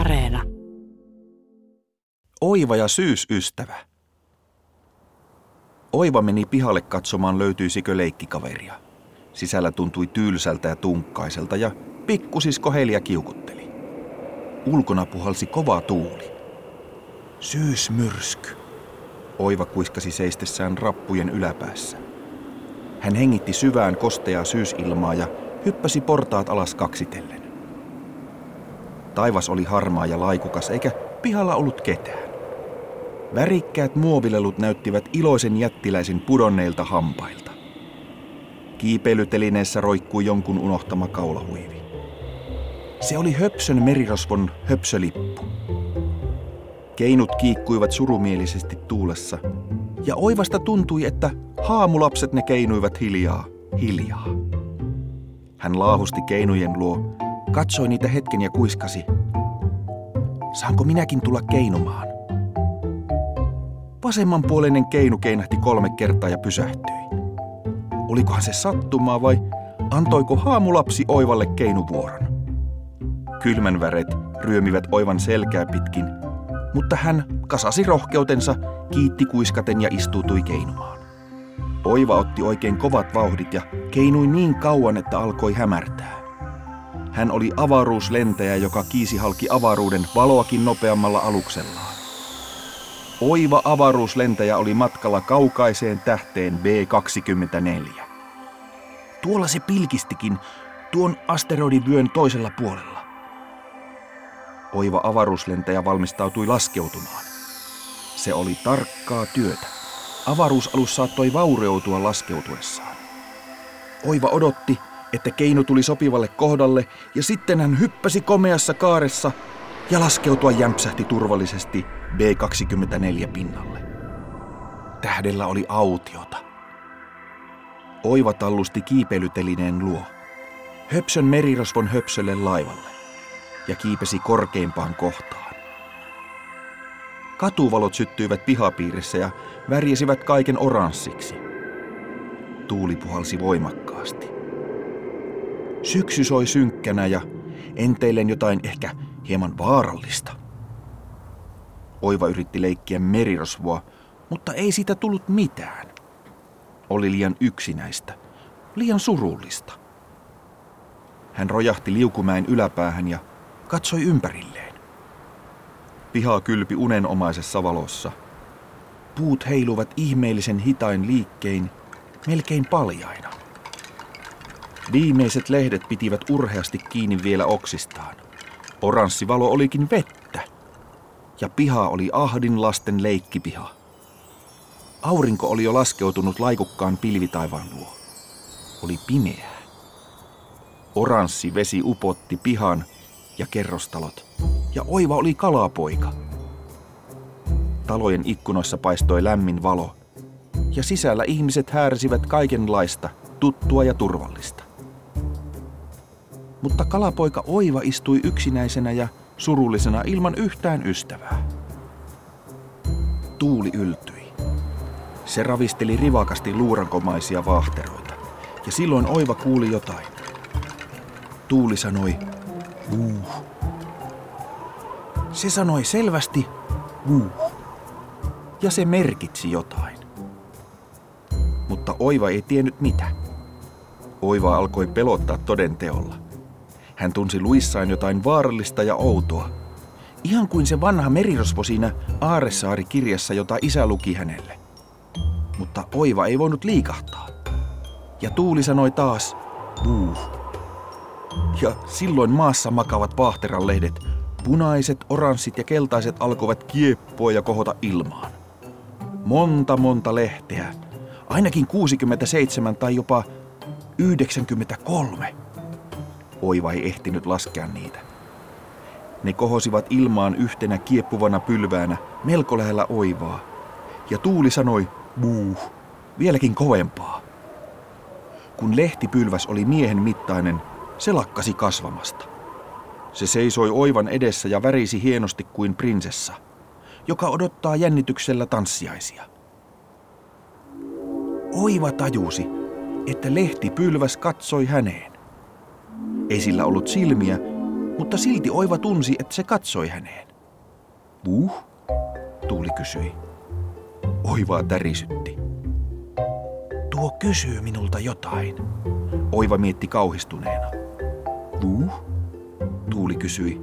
Areena. Oiva ja syysystävä. Oiva meni pihalle katsomaan, löytyisikö leikkikaveria. Sisällä tuntui tylsältä ja tunkkaiselta ja pikkusisko Helia kiukutteli. Ulkona puhalsi kova tuuli. Syysmyrsky. Oiva kuiskasi seistessään rappujen yläpäässä. Hän hengitti syvään kosteaa syysilmaa ja hyppäsi portaat alas kaksitellen. Taivas oli harmaa ja laikukas, eikä pihalla ollut ketään. Värikkäät muovilelut näyttivät iloisen jättiläisen pudonneilta hampailta. Kiipeilytelineessä roikkui jonkun unohtama kaulahuivi. Se oli höpsön merirosvon höpsölippu. Keinut kiikkuivat surumielisesti tuulessa, ja Oivasta tuntui, että haamulapset ne keinuivat hiljaa, hiljaa. Hän laahusti keinujen luo, katsoi niitä hetken ja kuiskasi. Saanko minäkin tulla keinumaan? Vasemmanpuoleinen keinu keinahti 3 kertaa ja pysähtyi. Olikohan se sattumaa vai antoiko haamulapsi Oivalle keinuvuoron? Kylmän väret ryömivät Oivan selkää pitkin, mutta hän kasasi rohkeutensa, kiitti kuiskaten ja istuutui keinumaan. Oiva otti oikein kovat vauhdit ja keinui niin kauan, että alkoi hämärtää. Hän oli avaruuslentäjä, joka kiisi halki avaruuden valoakin nopeammalla aluksellaan. Oiva avaruuslentäjä oli matkalla kaukaiseen tähteen B24. Tuolla se pilkistikin, tuon asteroidivyön toisella puolella. Oiva avaruuslentäjä valmistautui laskeutumaan. Se oli tarkkaa työtä. Avaruusalus saattoi vaurioitua laskeutuessaan. Oiva odotti, että keinu tuli sopivalle kohdalle, ja sitten hän hyppäsi komeassa kaaressa ja laskeutua jämpsähti turvallisesti B24 pinnalle. Tähdellä oli autiota. Oiva tallusti kiipeilytelineen luo, höpsön merirosvon höpsölle laivalle, ja kiipesi korkeimpaan kohtaan. Katuvalot syttyivät pihapiirissä ja värjäsivät kaiken oranssiksi. Tuuli puhalsi voimakkaasti. Syksy soi synkkänä ja enteillen jotain ehkä hieman vaarallista. Oiva yritti leikkiä merirosvoa, mutta ei siitä tullut mitään. Oli liian yksinäistä, liian surullista. Hän rojahti liukumäen yläpäähän ja katsoi ympärilleen. Piha kylpi unenomaisessa valossa. Puut heiluvat ihmeellisen hitain liikkein, melkein paljaina. Viimeiset lehdet pitivät urheasti kiinni vielä oksistaan. Oranssi valo olikin vettä, ja piha oli ahdin lasten leikkipiha. Aurinko oli jo laskeutunut laikukkaan pilvitaivaan luo. Oli pimeää. Oranssi vesi upotti pihan ja kerrostalot, ja Oiva oli kalapoika. Talojen ikkunoissa paistoi lämmin valo, ja sisällä ihmiset häärsivät kaikenlaista, tuttua ja turvallista. Mutta kalapoika Oiva istui yksinäisenä ja surullisena ilman yhtään ystävää. Tuuli yltyi. Se ravisteli rivakasti luurankomaisia vaahteroita, ja silloin Oiva kuuli jotain. Tuuli sanoi "Vuuh". Se sanoi selvästi "Vuuh", ja se merkitsi jotain. Mutta Oiva ei tiennyt mitä. Oiva alkoi pelottaa todenteolla. Hän tunsi luissaan jotain vaarallista ja outoa. Ihan kuin se vanha merirosvo siinä Aaressaari-kirjassa, jota isä luki hänelle. Mutta Oiva ei voinut liikahtaa. Ja tuuli sanoi taas "Vuuh". Ja silloin maassa makavat vaahteran lehdet, punaiset, oranssit ja keltaiset, alkoivat kieppoa ja kohota ilmaan. Monta lehteä. Ainakin 67 tai jopa 93. Oiva ei ehtinyt laskea niitä. Ne kohosivat ilmaan yhtenä kieppuvana pylväänä melko lähellä Oivaa. Ja tuuli sanoi "Vuuh" vieläkin kovempaa. Kun lehtipylväs oli miehen mittainen, se lakkasi kasvamasta. Se seisoi Oivan edessä ja värisi hienosti kuin prinsessa, joka odottaa jännityksellä tanssiaisia. Oiva tajusi, että lehtipylväs katsoi häneen. Ei sillä ollut silmiä, mutta silti Oiva tunsi, että se katsoi häneen. Tuuli kysyi. Oivaa tärisytti. Tuo kysyy minulta jotain. Oiva mietti kauhistuneena. Tuuli kysyi.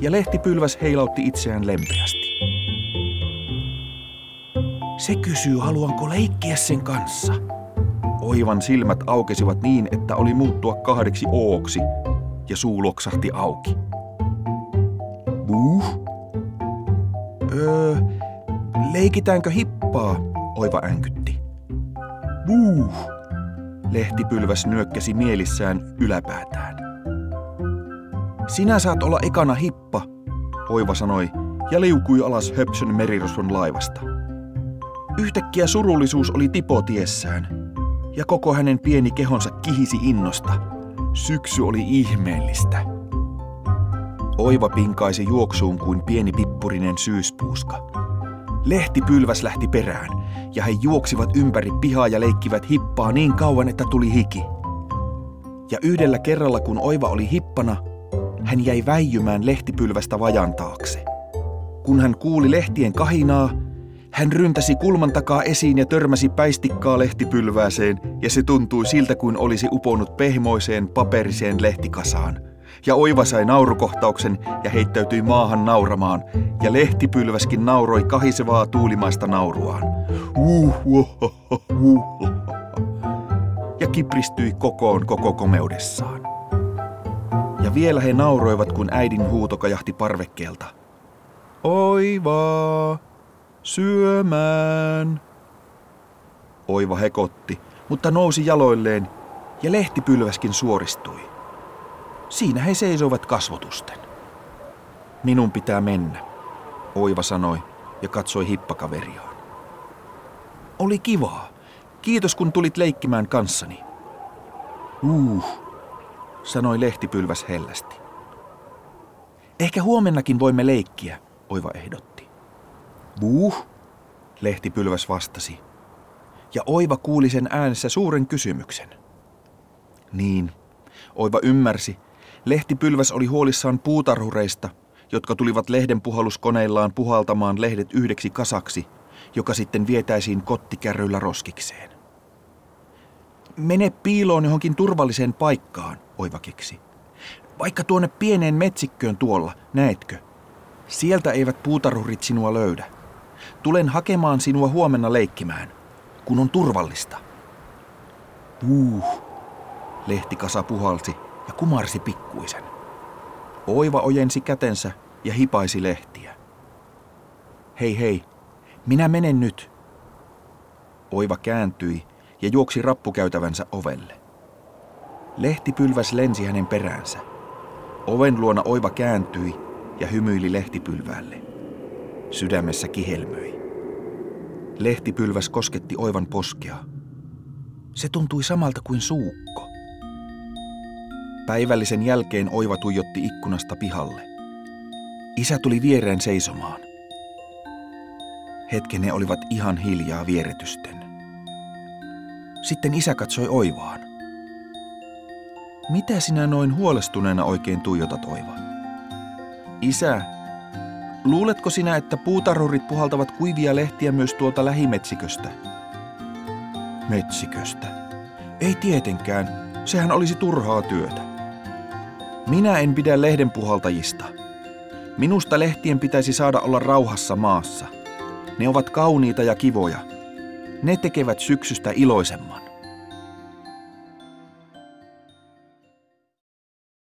Ja lehtipylväs heilautti itseään lempeästi. Se kysyy, haluanko leikkiä sen kanssa. Oivan silmät aukesivat niin, että oli muuttua 2 ooksi ja suu loksahti auki. Leikitäänkö hippaa? Oiva änkytti. Lehtipylväs nyökkäsi mielissään yläpäätään. Sinä saat olla ekana hippa, Oiva sanoi ja liukui alas höpsön merirosvon laivasta. Yhtäkkiä surullisuus oli tipotiessään ja koko hänen pieni kehonsa kihisi innosta. Syksy oli ihmeellistä. Oiva pinkaisi juoksuun kuin pieni pippurinen syyspuuska. Lehtipylväs lähti perään ja he juoksivat ympäri pihaa ja leikkivät hippaa niin kauan, että tuli hiki. Ja yhdellä kerralla, kun Oiva oli hippana, hän jäi väijymään lehtipylvästä vajan taakse. Kun hän kuuli lehtien kahinaa, hän ryntäsi kulman takaa esiin ja törmäsi päistikkaa lehtipylvääseen, ja se tuntui siltä, kuin olisi uponut pehmoiseen, paperiseen lehtikasaan. Ja Oiva sai naurukohtauksen ja heittäytyi maahan nauramaan, ja lehtipylväskin nauroi kahisevaa tuulimaista nauruaan. Ja kipristyi kokoon koko komeudessaan. Ja vielä he nauroivat, kun äidin huuto kajahti parvekkeelta. Oiva, syömään! Oiva hekotti, mutta nousi jaloilleen, ja lehtipylväskin suoristui. Siinä he seisoivat kasvotusten. Minun pitää mennä, Oiva sanoi ja katsoi hippakaveriaan. Oli kivaa. Kiitos, kun tulit leikkimään kanssani. Sanoi lehtipylväs hellästi. Ehkä huomennakin voimme leikkiä, Oiva ehdotti. Lehtipylväs vastasi. Ja Oiva kuuli sen äänessä suuren kysymyksen. Niin, Oiva ymmärsi. Lehtipylväs oli huolissaan puutarhureista, jotka tulivat lehdenpuhalluskoneillaan puhaltamaan lehdet yhdeksi kasaksi, joka sitten vietäisiin kottikärryllä roskikseen. Mene piiloon johonkin turvalliseen paikkaan, Oiva keksi. Vaikka tuonne pieneen metsikköön tuolla, näetkö? Sieltä eivät puutarhurit sinua löydä. Tulen hakemaan sinua huomenna leikkimään, kun on turvallista. Lehtikasa puhalsi ja kumarsi pikkuisen. Oiva ojensi kätensä ja hipaisi lehtiä. Hei, minä menen nyt. Oiva kääntyi ja juoksi rappukäytävänsä ovelle. Lehtipylväs lensi hänen peräänsä. Oven luona Oiva kääntyi ja hymyili lehtipylväälle. Sydämessä kihelmöi. Lehtipylväs kosketti Oivan poskea. Se tuntui samalta kuin suukko. Päivällisen jälkeen Oiva tuijotti ikkunasta pihalle. Isä tuli viereen seisomaan. Hetken ne olivat ihan hiljaa vieretysten. Sitten isä katsoi Oivaan. Mitä sinä noin huolestuneena oikein tuijotat, Oiva? Isä, luuletko sinä, että puutarhurit puhaltavat kuivia lehtiä myös tuolta lähimetsiköstä? Metsiköstä? Ei tietenkään, sehän olisi turhaa työtä. Minä en pidä lehdenpuhaltajista. Minusta lehtien pitäisi saada olla rauhassa maassa. Ne ovat kauniita ja kivoja. Ne tekevät syksystä iloisemman.